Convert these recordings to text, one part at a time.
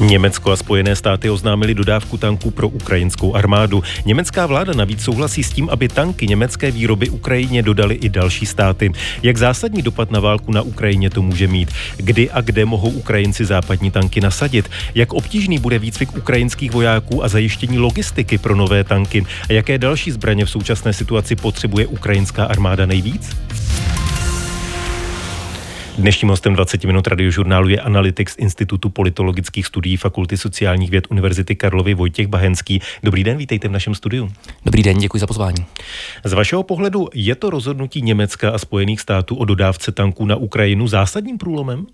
Německo a Spojené státy oznámili dodávku tanků pro ukrajinskou armádu. Německá vláda navíc souhlasí s tím, aby tanky německé výroby Ukrajině dodaly i další státy. Jak zásadní dopad na válku na Ukrajině to může mít? Kdy a kde mohou Ukrajinci západní tanky nasadit? Jak obtížný bude výcvik ukrajinských vojáků a zajištění logistiky pro nové tanky? A jaké další zbraně v současné situaci potřebuje ukrajinská armáda nejvíc? Dnešním hostem 20 minut radiožurnálu je analytik z Institutu politologických studií Fakulty sociálních věd Univerzity Karlovy Vojtěch Bahenský. Dobrý den, vítejte v našem studiu. Dobrý den, děkuji za pozvání. Z vašeho pohledu je to rozhodnutí Německa a Spojených států o dodávce tanků na Ukrajinu zásadním průlomem?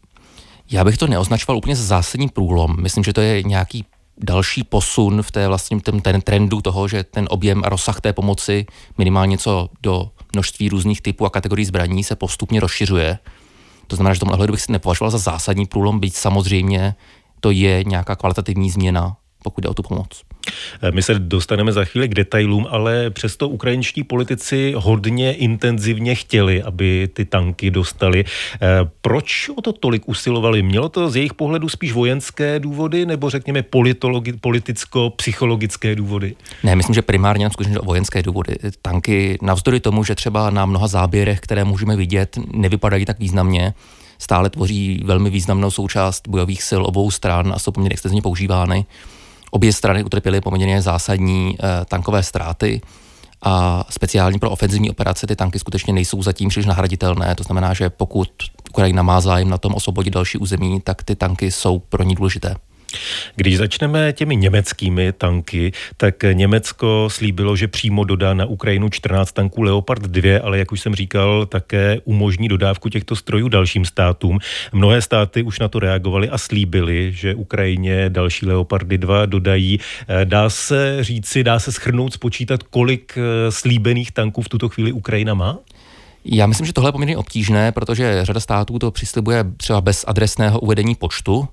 Já bych to neoznačoval úplně za zásadní průlom. Myslím, že to je nějaký další posun v té vlastně ten trendu toho, že ten objem a rozsah té pomoci minimálně co do množství různých typů a kategorií zbraní se postupně rozšiřuje. To znamená, že v tomhle hledu bych si nepovažoval za zásadní průlom, byť samozřejmě to je nějaká kvalitativní změna, pokud jde o tu pomoc. My se dostaneme za chvíli k detailům, ale přesto ukrajinští politici hodně intenzivně chtěli, aby ty tanky dostali. Proč o to tolik usilovali? Mělo to z jejich pohledu spíš vojenské důvody, nebo řekněme politicko-psychologické důvody? Ne, myslím, že primárně nám skutečně o vojenské důvody. Tanky navzdory tomu, že třeba na mnoha záběrech, které můžeme vidět, nevypadají tak významně, stále tvoří velmi významnou součást bojových sil obou stran a jsou poměrně extenzivně používány. Obě strany utrpěly poměrně zásadní tankové ztráty a speciálně pro ofenzivní operace ty tanky skutečně nejsou zatím příliš nahraditelné. To znamená, že pokud Ukrajina má zájem na tom osvobodit další území, tak ty tanky jsou pro ní důležité. Když začneme těmi německými tanky, tak Německo slíbilo, že přímo dodá na Ukrajinu 14 tanků Leopard 2, ale jak už jsem říkal, také umožní dodávku těchto strojů dalším státům. Mnohé státy už na to reagovaly a slíbily, že Ukrajině další Leopardy 2 dodají. Dá se říci, dá se shrnout, spočítat, kolik slíbených tanků v tuto chvíli Ukrajina má? Já myslím, že tohle je poměrně obtížné, protože řada států to přislibuje třeba bez adresného uvedení počtu.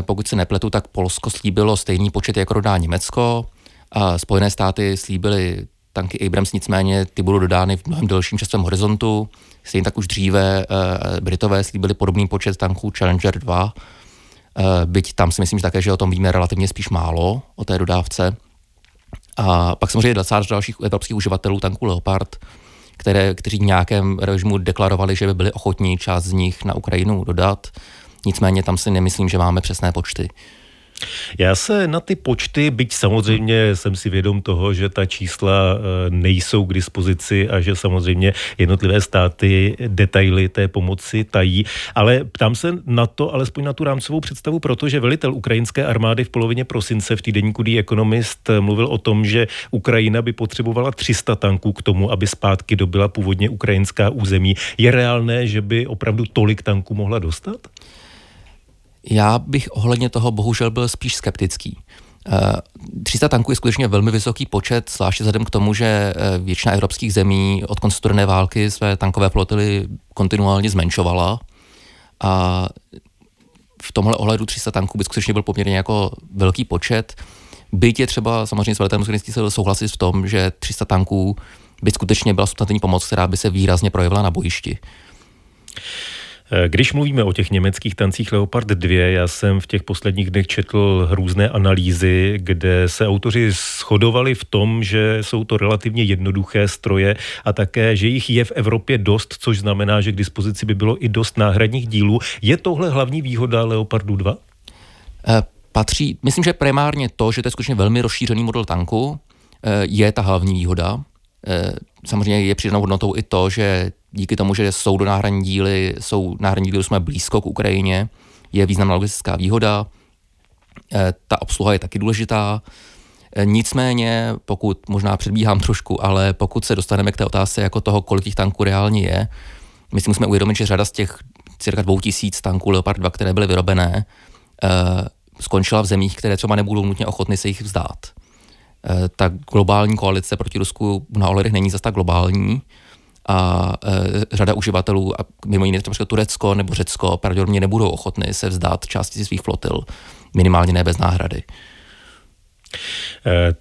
Pokud se nepletu, tak Polsko slíbilo stejný počet, jako dodá Německo, a Spojené státy slíbily tanky Abrams, nicméně ty budou dodány v mnohem delším časovém horizontu. Stejně tak už dříve Britové slíbili podobný počet tanků Challenger 2, byť tam si myslím, že také, že o tom víme relativně spíš málo, o té dodávce. A pak samozřejmě 20 dalších evropských uživatelů tanků Leopard, kteří v nějakém režimu deklarovali, že by byli ochotní část z nich na Ukrajinu dodat. Nicméně tam si nemyslím, že máme přesné počty. Já se na ty počty, byť samozřejmě jsem si vědom toho, že ta čísla nejsou k dispozici a že samozřejmě jednotlivé státy detaily té pomoci tají, ale ptám se na to, alespoň na tu rámcovou představu, protože velitel ukrajinské armády v polovině prosince v týdeníku The Economist mluvil o tom, že Ukrajina by potřebovala 300 tanků k tomu, aby zpátky dobyla původně ukrajinská území. Je reálné, že by opravdu tolik tanků mohla dostat? Já bych ohledně toho bohužel byl spíš skeptický. 300 tanků je skutečně velmi vysoký počet, zvláště vzhledem k tomu, že většina evropských zemí od konce studené války své tankové flotily kontinuálně zmenšovala. A v tomhle ohledu 300 tanků by skutečně byl poměrně jako velký počet. Byť je třeba samozřejmě s velitelem ukrajinských sil souhlasit v tom, že 300 tanků by skutečně byla substantivní pomoc, která by se výrazně projevila na bojišti. Když mluvíme o těch německých tancích Leopard 2, já jsem v těch posledních dnech četl různé analýzy, kde se autoři shodovali v tom, že jsou to relativně jednoduché stroje a také, že jich je v Evropě dost, což znamená, že k dispozici by bylo i dost náhradních dílů. Je tohle hlavní výhoda Leopardu 2? Patří, myslím, že primárně to, že to je skutečně velmi rozšířený model tanku, je ta hlavní výhoda. Samozřejmě je přidanou hodnotou i to, že díky tomu, že jsou náhradní díly, jsme blízko k Ukrajině, je významná logistická výhoda, ta obsluha je taky důležitá. Nicméně, pokud možná předbíhám trošku, ale pokud se dostaneme k té otázce jako toho, kolik těch tanků reálně je, my si musíme uvědomit, že řada z těch cirka 2000 tanků Leopard 2, které byly vyrobené, skončila v zemích, které třeba nebudou nutně ochotny se jich vzdát. Ta globální koalice proti Rusku na ohledech není zas tak globální a řada uživatelů, a mimo jiné třeba Turecko nebo Řecko, pravděpodobně nebudou ochotny se vzdát části svých flotil, minimálně ne bez náhrady.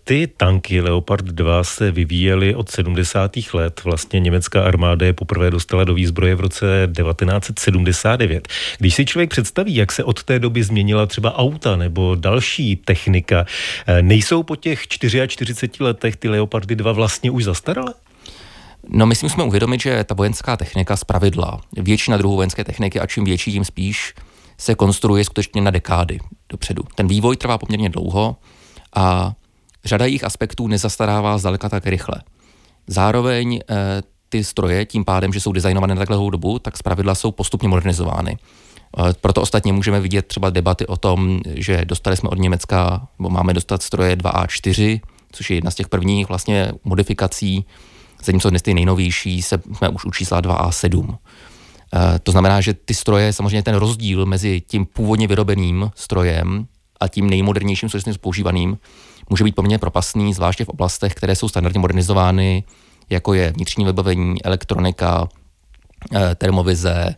Ty tanky Leopard 2 se vyvíjely od 70. let. Vlastně německá armáda je poprvé dostala do výzbroje v roce 1979. Když si člověk představí, jak se od té doby změnila třeba auta nebo další technika, nejsou po těch 44 letech ty Leopardy 2 vlastně už zastaralé? No, my si musíme uvědomit, že ta vojenská technika zpravidla, většina druhů vojenské techniky, a čím větší, tím spíš, se konstruuje skutečně na dekády dopředu. Ten vývoj trvá poměrně dlouho a řada jejich aspektů nezastarává zdaleka tak rychle. Zároveň ty stroje, tím pádem, že jsou designované na tak dlouhou dobu, tak zpravidla jsou postupně modernizovány. Proto ostatně můžeme vidět třeba debaty o tom, že dostali jsme od Německa, bo máme dostat stroje 2A4, což je jedna z těch prvních vlastně modifikací, zatímco dnes ty nejnovější jsme už u čísla 2A7. To znamená, že ty stroje, samozřejmě ten rozdíl mezi tím původně vyrobeným strojem a tím nejmodernějším současně používaným může být poměrně propastný, zvláště v oblastech, které jsou standardně modernizovány, jako je vnitřní vybavení, elektronika, termovize,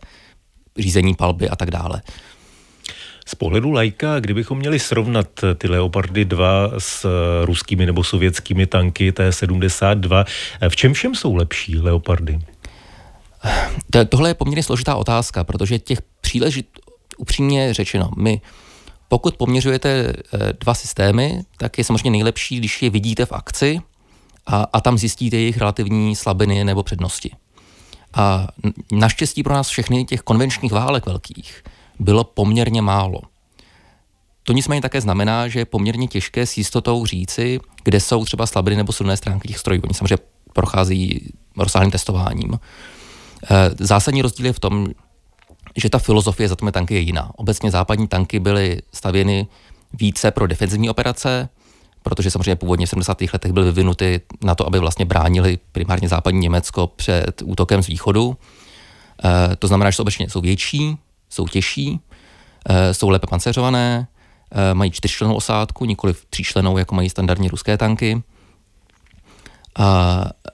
řízení palby a tak dále. Z pohledu laika, kdybychom měli srovnat ty Leopardy 2 s ruskými nebo sovětskými tanky T-72, v čem všem jsou lepší Leopardy? Tohle je poměrně složitá otázka, protože těch upřímně řečeno, pokud poměřujete dva systémy, tak je samozřejmě nejlepší, když je vidíte v akci a tam zjistíte jejich relativní slabiny nebo přednosti. A naštěstí pro nás všechny těch konvenčních válek velkých bylo poměrně málo. To nicméně také znamená, že je poměrně těžké s jistotou říci, kde jsou třeba slabiny nebo silné stránky těch strojů. Oni samozřejmě prochází rozsáhlým testováním. Zásadní rozdíl je v tom, že ta filozofie za těmi tanky je jiná. Obecně západní tanky byly stavěny více pro defenzivní operace, protože samozřejmě původně v 70. letech byly vyvinuty na to, aby vlastně bránili primárně západní Německo před útokem z východu. To znamená, že obecně jsou větší, jsou těžší, jsou lépe pancéřované, mají čtyřčlennou osádku, nikoli tříčlennou, jako mají standardně ruské tanky.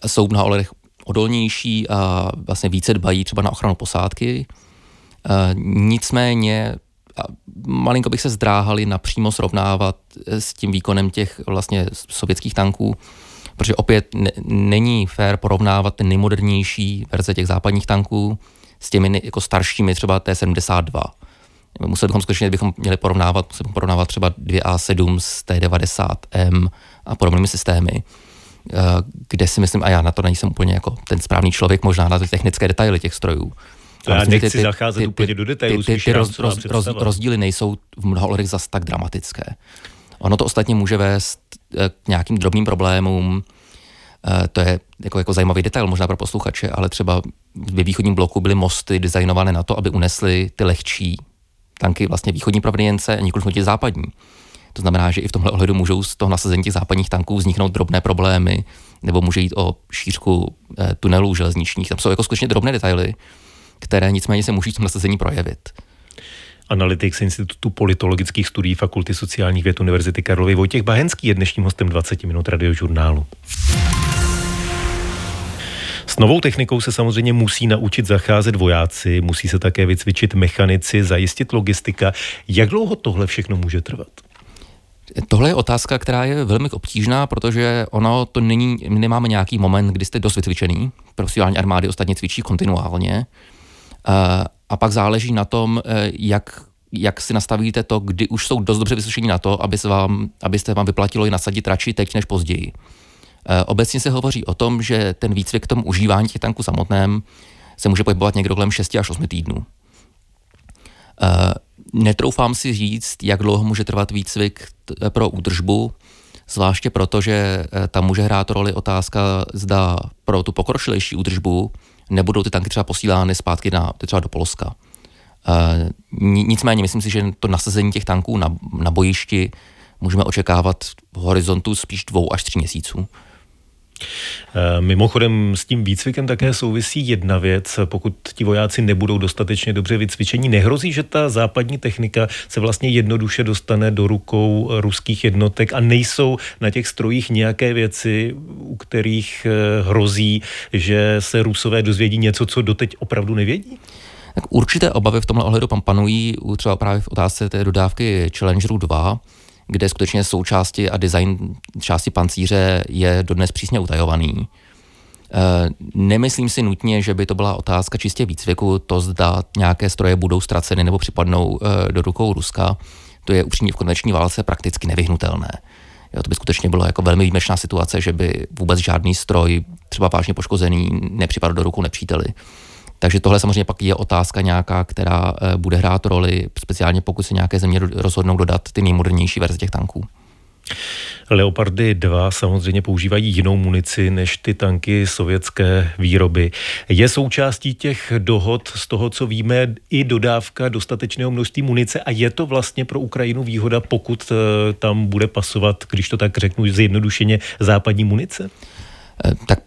Jsou v mnoha ohledech odolnější a vlastně více dbají třeba na ochranu posádky. Nicméně malinko bych se zdráhali napřímo srovnávat s tím výkonem těch vlastně sovětských tanků, protože opět není fér porovnávat ty nejmodernější verze těch západních tanků s těmi jako staršími, třeba T-72. Museli bychom porovnávat třeba 2A7 s T-90M a podobnými systémy, kde si myslím, a já na to nejsem úplně jako ten správný člověk, možná na ty technické detaily těch strojů. Já nechci zacházet úplně do detailů. Rozdíly nejsou v mnoha ohledech zas tak dramatické. Ono to ostatně může vést k nějakým drobným problémům. To je jako zajímavý detail možná pro posluchače, ale třeba ve východním bloku byly mosty designované na to, aby unesly ty lehčí tanky vlastně východní provenience a nikoliv ti západní. To znamená, že i v tomhle ohledu můžou z toho nasazení těch západních tanků vzniknout drobné problémy, nebo může jít o šířku tunelů železničních. Tam jsou jako skutečně drobné detaily, které nicméně se můžou v tom nasazení projevit. Analytik z Institutu politologických studií Fakulty sociálních věd Univerzity Karlovy Vojtěch Bahenský je dnešním hostem 20 minut Radiožurnálu. S novou technikou se samozřejmě musí naučit zacházet vojáci, musí se také vycvičit mechanici, zajistit logistika. Jak dlouho tohle všechno může trvat? Tohle je otázka, která je velmi obtížná, protože ono to není, nemáme nějaký moment, kdy jste dost vycvičený. Profesionální armády ostatně cvičí kontinuálně. A pak záleží na tom, jak si nastavíte to, kdy už jsou dost dobře vycvičení na to, abyste vám vyplatilo i nasadit radši teď než později. Obecně se hovoří o tom, že ten výcvik k tomu užívání těch tanků samotném se může pohybovat někdo kolem 6 až 8 týdnů. Netroufám si říct, jak dlouho může trvat výcvik pro údržbu, zvláště proto, že tam může hrát roli otázka, zda pro tu pokročilejší údržbu nebudou ty tanky třeba posílány zpátky třeba do Polska. Nicméně myslím si, že to nasazení těch tanků na bojišti můžeme očekávat v horizontu spíš 2 až 3 měsíců. Mimochodem s tím výcvikem také souvisí jedna věc. Pokud ti vojáci nebudou dostatečně dobře vycvičení, nehrozí, že ta západní technika se vlastně jednoduše dostane do rukou ruských jednotek a nejsou na těch strojích nějaké věci, u kterých hrozí, že se Rusové dozvědí něco, co doteď opravdu nevědí? Tak určité obavy v tomhle ohledu panují třeba právě v otázce té dodávky Challengeru 2, kde skutečně součásti a design části pancíře je dodnes přísně utajovaný. Nemyslím si nutně, že by to byla otázka čistě výcviku, to zda nějaké stroje budou ztraceny nebo připadnou do rukou Ruska, to je upřímně v konvenční válce prakticky nevyhnutelné. Jo, to by skutečně bylo jako velmi výjimečná situace, že by vůbec žádný stroj, třeba vážně poškozený, nepřipadl do rukou nepříteli. Takže tohle samozřejmě pak je otázka nějaká, která bude hrát roli, speciálně pokud se nějaké země rozhodnou dodat ty nejmodernější verze těch tanků. Leopardy 2 samozřejmě používají jinou munici než ty tanky sovětské výroby. Je součástí těch dohod, z toho, co víme, i dodávka dostatečného množství munice a je to vlastně pro Ukrajinu výhoda, pokud tam bude pasovat, když to tak řeknu zjednodušeně, západní munice? Tak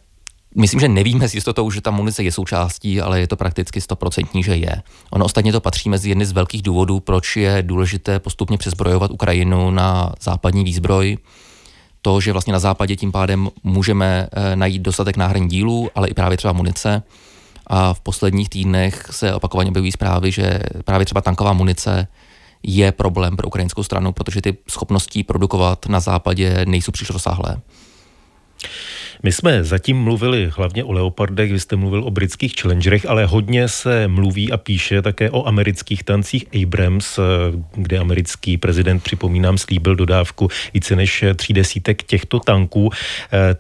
myslím, že nevíme s jistotou, že ta munice je součástí, ale je to prakticky 100%, že je. Ono ostatně to patří mezi jedny z velkých důvodů, proč je důležité postupně přezbrojovat Ukrajinu na západní výzbroj. To, že vlastně na západě tím pádem můžeme najít dostatek náhradních dílů, ale i právě třeba munice. A v posledních týdnech se opakovaně objevují zprávy, že právě třeba tanková munice je problém pro ukrajinskou stranu, protože ty schopnosti produkovat na západě nejsou příliš rozsáhlé. My jsme zatím mluvili hlavně o Leopardech, vy jste mluvil o britských Challengerech, ale hodně se mluví a píše také o amerických tancích Abrams, kde americký prezident, připomínám, slíbil dodávku více než 30 těchto tanků.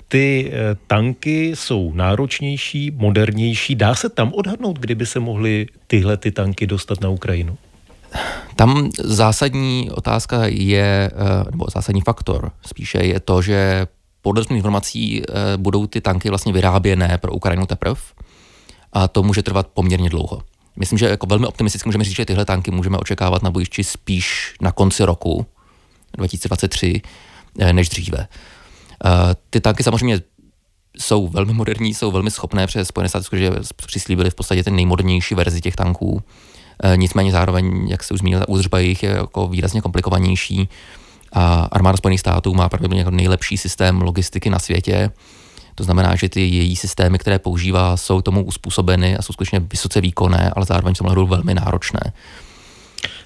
Ty tanky jsou náročnější, modernější. Dá se tam odhadnout, kdyby se mohly tyhle ty tanky dostat na Ukrajinu? Tam zásadní otázka je, nebo zásadní faktor spíše je to, že podle informací budou ty tanky vlastně vyráběné pro Ukrajinu teprv a to může trvat poměrně dlouho. Myslím, že jako velmi optimisticky můžeme říct, že tyhle tanky můžeme očekávat na bojišti spíš na konci roku 2023 než dříve. Ty tanky samozřejmě jsou velmi moderní, jsou velmi schopné, protože Spojené státy přislíbili v podstatě ten nejmodernější verzi těch tanků. Nicméně zároveň, jak se už zmínil, údržba jich je jako výrazně komplikovanější. A armáda Spojených států má pravděpodobně nejlepší systém logistiky na světě. To znamená, že ty její systémy, které používá, jsou tomu uspůsobeny a jsou skutečně vysoce výkonné, ale zároveň jsou velmi náročné.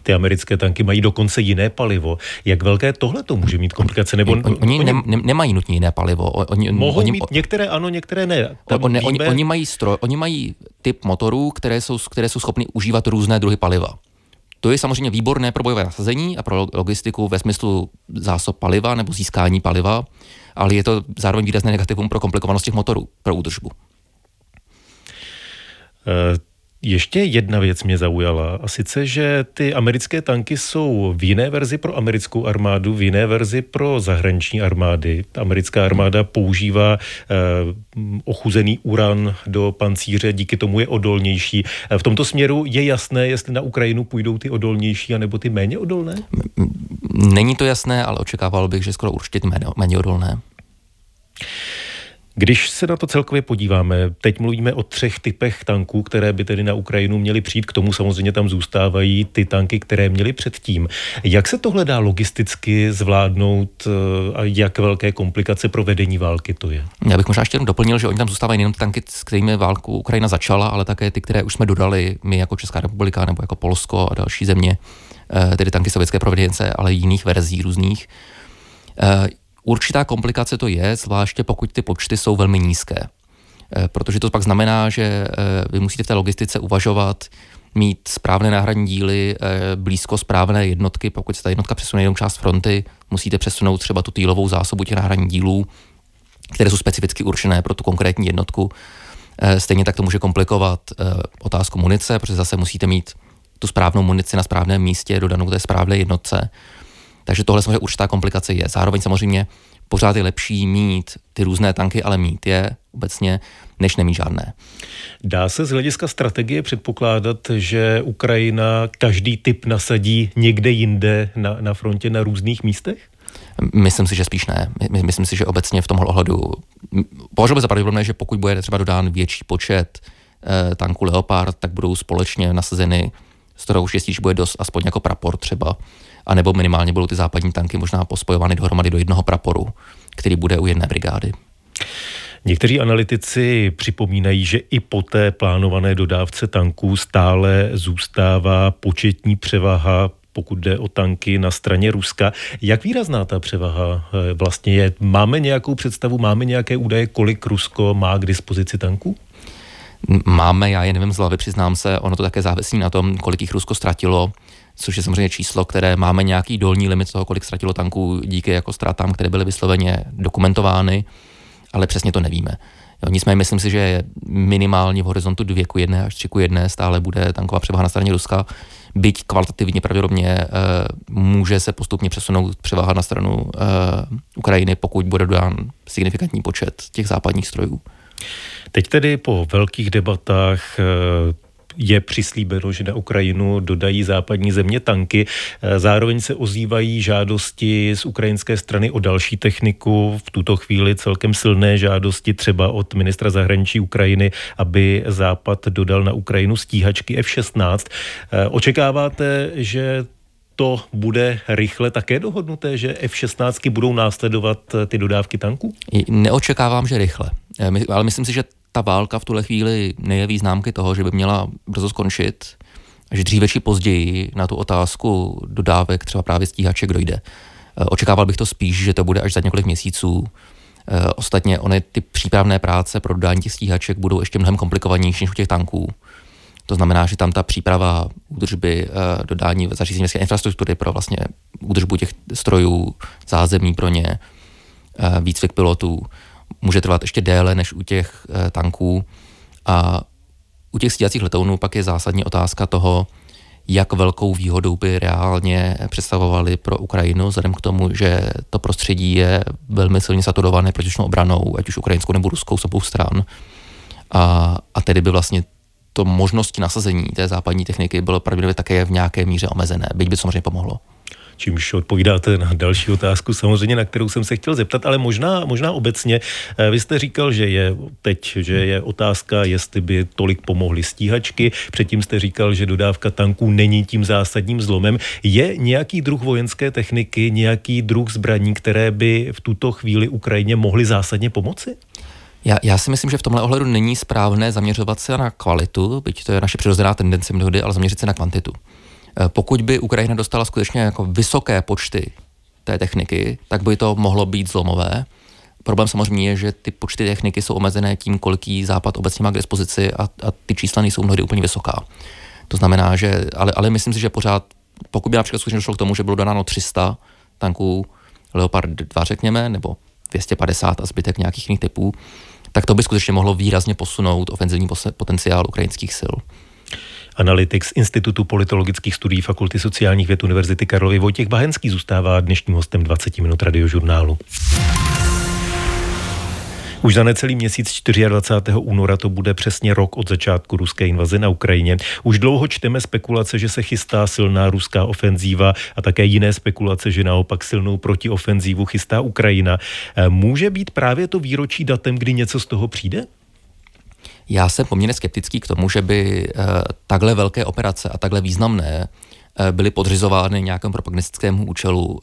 Ty americké tanky mají dokonce jiné palivo. Jak velké tohle to může mít komplikace? Nebo Oni nemají nutně jiné palivo. Mohou mít některé ano, některé ne. Oni mají stroj, oni mají typ motorů, které jsou schopny užívat různé druhy paliva. To je samozřejmě výborné pro bojové nasazení a pro logistiku ve smyslu zásob paliva nebo získání paliva, ale je to zároveň výrazné negativum pro komplikovanost těch motorů, pro údržbu. Ještě jedna věc mě zaujala, a sice, že ty americké tanky jsou v jiné verzi pro americkou armádu, v jiné verzi pro zahraniční armády. Ta americká armáda používá ochuzený uran do pancíře, díky tomu je odolnější. V tomto směru je jasné, jestli na Ukrajinu půjdou ty odolnější, anebo ty méně odolné? Není to jasné, ale očekával bych, že skoro určitě méně odolné. Když se na to celkově podíváme, teď mluvíme o 3 typech tanků, které by tedy na Ukrajinu měly přijít, k tomu samozřejmě tam zůstávají ty tanky, které měly předtím. Jak se tohle dá logisticky zvládnout a jak velké komplikace pro vedení války to je? Já bych možná ještě jenom doplnil, že oni tam zůstávají nejenom tanky, s kterými válku Ukrajina začala, ale také ty, které už jsme dodali my jako Česká republika nebo jako Polsko a další země, tedy tanky sovětské provenience, ale jiných verzí různých. Určitá komplikace to je, zvláště pokud ty počty jsou velmi nízké. Protože to pak znamená, že vy musíte v té logistice uvažovat, mít správné náhradní díly, blízko správné jednotky, pokud se ta jednotka přesune jednou část fronty, musíte přesunout třeba tu týlovou zásobu těch náhradních dílů, které jsou specificky určené pro tu konkrétní jednotku. Stejně tak to může komplikovat otázku munice, protože zase musíte mít tu správnou munici na správném místě dodanou té správné jednotce. Takže tohle samozřejmě určitá komplikace je. Zároveň samozřejmě pořád je lepší mít ty různé tanky, ale mít je obecně, než nemít žádné. Dá se z hlediska strategie předpokládat, že Ukrajina každý typ nasadí někde jinde na frontě, na různých místech? Myslím si, že spíš ne. Myslím si, že obecně v tomhle ohledu považujeme za pravděpodobné, že pokud bude třeba dodán větší počet tanků Leopard, tak budou společně nasazeny, z kterou štěstí, že bude dost aspoň jako prapor třeba, a nebo minimálně budou ty západní tanky možná pospojovány dohromady do jednoho praporu, který bude u jedné brigády. Někteří analytici připomínají, že i po té plánované dodávce tanků stále zůstává početní převaha pokud jde o tanky na straně Ruska. Jak výrazná ta převaha vlastně je? Máme nějakou představu, máme nějaké údaje, kolik Rusko má k dispozici tanků? Máme, já je nevím z hlavy, přiznám se, ono to také závisí na tom, kolik jich Rusko ztratilo, což je samozřejmě číslo, které máme nějaký dolní limit toho, kolik ztratilo tanků díky jako ztrátám, které byly vysloveně dokumentovány, ale přesně to nevíme. Jo, nicméně myslím si, že minimálně v horizontu 2:1 až 3:1 stále bude tanková převaha na straně Ruska, byť kvalitativně pravděpodobně může se postupně přesunout převaha na stranu Ukrajiny, pokud bude dodán signifikantní počet těch západních strojů. Teď tedy po velkých debatách je přislíbeno, že na Ukrajinu dodají západní země tanky. Zároveň se ozývají žádosti z ukrajinské strany o další techniku. V tuto chvíli celkem silné žádosti třeba od ministra zahraničí Ukrajiny, aby Západ dodal na Ukrajinu stíhačky F-16. Očekáváte, že to bude rychle také dohodnuté, že F-16 budou následovat ty dodávky tanků? Neočekávám, že rychle, ale myslím si, že ta válka v tuhle chvíli nejeví známky toho, že by měla brzo skončit, že dříve či později na tu otázku dodávek třeba právě stíhaček dojde. Očekával bych to spíš, že to bude až za několik měsíců. Ostatně ony ty přípravné práce pro dodání těch stíhaček budou ještě mnohem komplikovanější než u těch tanků. To znamená, že tam ta příprava údržby, dodání zařízení městské infrastruktury pro vlastně údržbu těch strojů, zázemí pro ně, výcvik pilotů, může trvat ještě déle než u těch tanků. A u těch stíhacích letounů pak je zásadní otázka toho, jak velkou výhodou by reálně představovali pro Ukrajinu, vzhledem k tomu, že to prostředí je velmi silně saturované protižnou obranou, ať už ukrajinskou nebo ruskou z obou stran. A tedy by vlastně to možnosti nasazení té západní techniky bylo pravděpodobně také v nějaké míře omezené, byť by samozřejmě pomohlo. Čímž odpovídáte na další otázku, samozřejmě, na kterou jsem se chtěl zeptat, ale možná obecně. Vy jste říkal, že je otázka, jestli by tolik pomohly stíhačky. Předtím jste říkal, že dodávka tanků není tím zásadním zlomem. Je nějaký druh vojenské techniky, nějaký druh zbraní, které by v tuto chvíli Ukrajině mohly zásadně pomoci? Já si myslím, že v tomhle ohledu není správné zaměřovat se na kvalitu, byť to je naše přirozená tendence mnohdy, ale zaměřit se na kvantitu. Pokud by Ukrajina dostala skutečně jako vysoké počty té techniky, tak by to mohlo být zlomové. Problém samozřejmě je, že ty počty techniky jsou omezené tím, kolik Západ obecně má k dispozici a ty čísla nejsou mnohdy úplně vysoká. To znamená, že, ale myslím si, že pořád, pokud by například skutečně došlo k tomu, že bylo dodáno 300 tanků Leopard 2, řekněme, nebo 250 a zbytek nějakých jiných typů, tak to by skutečně mohlo výrazně posunout ofenzivní potenciál ukrajinských sil. Analytik z Institutu politologických studií Fakulty sociálních věd Univerzity Karlovy Vojtěch Bahenský zůstává dnešním hostem 20 minut Radiožurnálu. Už za necelý měsíc 24. února to bude přesně rok od začátku ruské invaze na Ukrajině. Už dlouho čteme spekulace, že se chystá silná ruská ofenzíva a také jiné spekulace, že naopak silnou protiofenzívu chystá Ukrajina. Může být právě to výročí datem, kdy něco z toho přijde? Já jsem poměrně skeptický k tomu, že by takhle velké operace a takhle významné byly podřizovány nějakému propagandistickému účelu.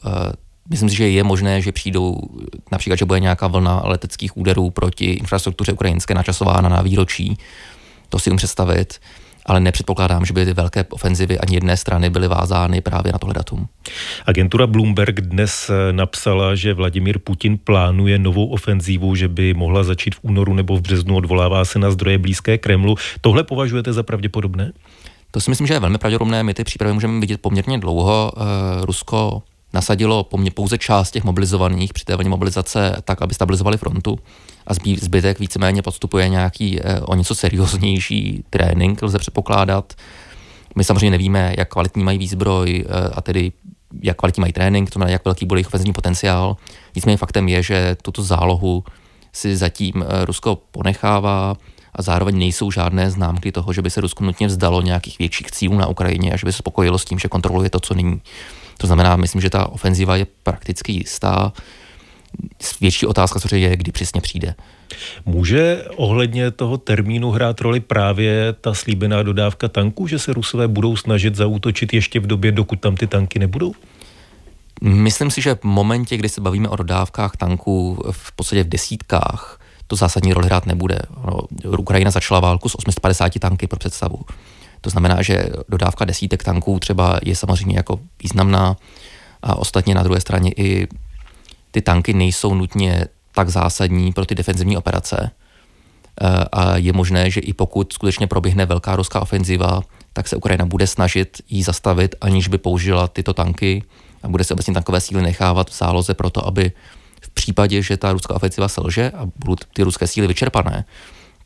Myslím si, že je možné, že přijdou například, že bude nějaká vlna leteckých úderů proti infrastruktuře ukrajinské načasována na výročí. To si jim představit, ale nepředpokládám, že by ty velké ofenzivy ani jedné strany byly vázány právě na tohle datum. Agentura Bloomberg dnes napsala, že Vladimír Putin plánuje novou ofenzívu, že by mohla začít v únoru nebo v březnu, odvolává se na zdroje blízké Kremlu. Tohle považujete za pravděpodobné? To si myslím, že je velmi pravděpodobné. My ty přípravy můžeme vidět poměrně dlouho. Rusko nasadilo pouze část těch mobilizovaných při té vlně mobilizace tak, aby stabilizovali frontu a zbytek víceméně podstupuje nějaký o něco serióznější trénink, lze předpokládat. My samozřejmě nevíme, jak kvalitní mají výzbroj a tedy jak kvalitní mají trénink, to znamená, jak velký bude jejich ofenzivní potenciál. Nicméně faktem je, že tuto zálohu si zatím Rusko ponechává a zároveň nejsou žádné známky toho, že by se Rusko nutně vzdalo nějakých větších cílů na Ukrajině a že by se spokojilo s tím, že kontroluje to, co nyní. To znamená, myslím, že ta ofenziva je prakticky jistá. Větší otázka, co je, kdy přesně přijde. Může ohledně toho termínu hrát roli právě ta slíbená dodávka tanků, že se Rusové budou snažit zaútočit ještě v době, dokud tam ty tanky nebudou? Myslím si, že v momentě, kdy se bavíme o dodávkách tanků v podstatě v desítkách, to zásadní roli hrát nebude. Ukrajina začala válku s 850 tanky pro představu. To znamená, že dodávka desítek tanků třeba je samozřejmě jako významná a ostatně na druhé straně i ty tanky nejsou nutně tak zásadní pro ty defenzivní operace. A je možné, že i pokud skutečně proběhne velká ruská ofenziva, tak se Ukrajina bude snažit ji zastavit, aniž by použila tyto tanky a bude se obecně tankové síly nechávat v záloze proto, aby v případě, že ta ruská ofenziva selže a budou ty ruské síly vyčerpané,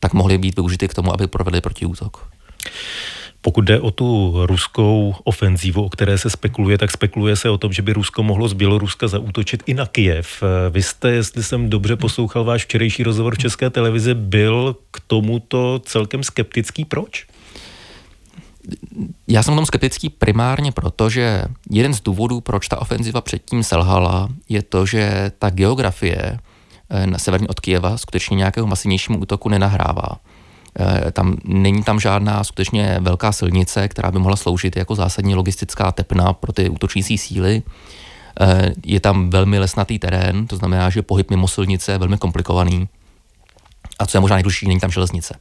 tak mohly být využity k tomu, aby provedly protiútok. Pokud jde o tu ruskou ofenzívu, o které se spekuluje, tak spekuluje se o tom, že by Rusko mohlo z Běloruska zaútočit i na Kyjev. Vy jste, jestli jsem dobře poslouchal váš včerejší rozhovor v České televizi, byl k tomuto celkem skeptický. Proč? Já jsem o tom skeptický primárně proto, že jeden z důvodů, proč ta ofenziva předtím selhala, je to, že ta geografie na severní od Kyjeva skutečně nějakého masivnějšímu útoku nenahrává. Není tam žádná skutečně velká silnice, která by mohla sloužit jako zásadní logistická tepna pro ty útočící síly. Je tam velmi lesnatý terén, to znamená, že pohyb mimo silnice je velmi komplikovaný. A co je možná nejdůležitější, není tam železnice.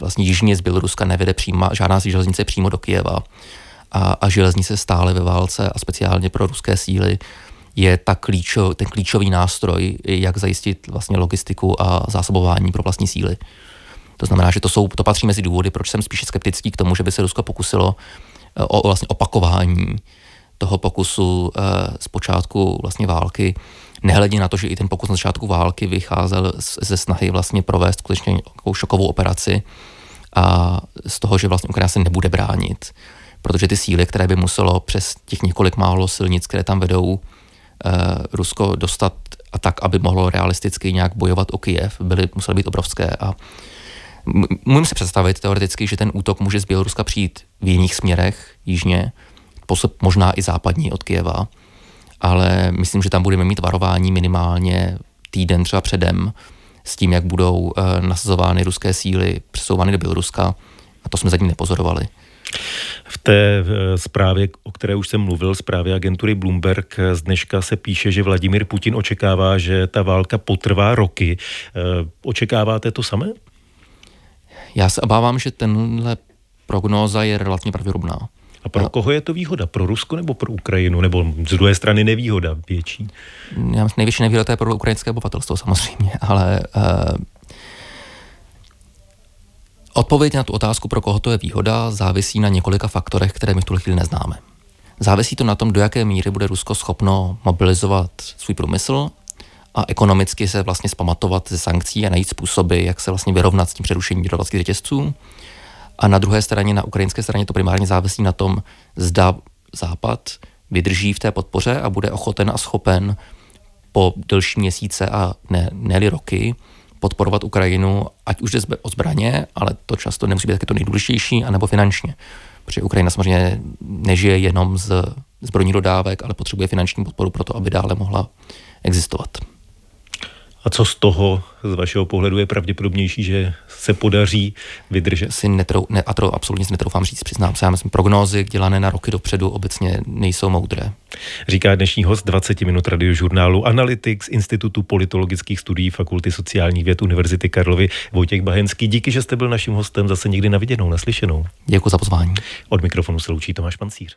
Vlastně jižně z Běloruska nevede žádná železnice přímo do Kyjeva. A železnice stále ve válce a speciálně pro ruské síly je ten klíčový nástroj, jak zajistit vlastně logistiku a zásobování pro vlastní síly. To znamená, že to patří mezi důvody, proč jsem spíše skeptický k tomu, že by se Rusko pokusilo o vlastně opakování toho pokusu z počátku vlastně války. Nehledě na to, že i ten pokus na začátku války vycházel ze snahy vlastně provést skutečně šokovou operaci a z toho, že vlastně Ukrajina se nebude bránit, protože ty síly, které by muselo přes těch několik málo silnic, které tam vedou, Rusko dostat a tak, aby mohlo realisticky nějak bojovat o Kyjev, musely být obrovské a můžeme si představit teoreticky, že ten útok může z Běloruska přijít v jiných směrech, jižně, možná i západní od Kyjeva, ale myslím, že tam budeme mít varování minimálně týden třeba předem s tím, jak budou nasazovány ruské síly, přesouvány do Běloruska a to jsme zatím nepozorovali. V té zprávě, o které už jsem mluvil, zprávě agentury Bloomberg z dneška se píše, že Vladimír Putin očekává, že ta válka potrvá roky. Očekáváte to samé? Já se obávám, že tenhle prognóza je relativně pravděpodobná. A pro koho je to výhoda? Pro Rusko nebo pro Ukrajinu? Nebo z druhé strany nevýhoda větší? Já myslím, největší nevýhoda je pro ukrajinské obyvatelstvo samozřejmě, ale odpověď na tu otázku, pro koho to je výhoda, závisí na několika faktorech, které my v tuhle chvíli neznáme. Závisí to na tom, do jaké míry bude Rusko schopno mobilizovat svůj průmysl a ekonomicky se vlastně zpamatovat ze sankcí a najít způsoby, jak se vlastně vyrovnat s tím přerušením dodavatelských řetězců. A na druhé straně, na ukrajinské straně to primárně závisí na tom, zda Západ vydrží v té podpoře a bude ochoten a schopen po delší měsíce a ne-li roky podporovat Ukrajinu, ať už jde o zbraně, ale to často nemusí být taky to nejdůležitější, anebo finančně. Protože Ukrajina samozřejmě nežije jenom z zbrojních dodávek, ale potřebuje finanční podporu pro to, aby dále mohla existovat. A co z toho, z vašeho pohledu, je pravděpodobnější, že se podaří vydržet? Absolutně si netroufám říct, přiznám se. Já myslím, prognózy dělané na roky dopředu obecně nejsou moudré. Říká dnešní host 20 minut radiožurnálu analytik z Institutu politologických studií Fakulty sociálních věd Univerzity Karlovy Vojtěch Bahenský. Díky, že jste byl naším hostem, zase někdy na viděnou, naslyšenou. Děkuji za pozvání. Od mikrofonu se loučí Tomáš Pancíř.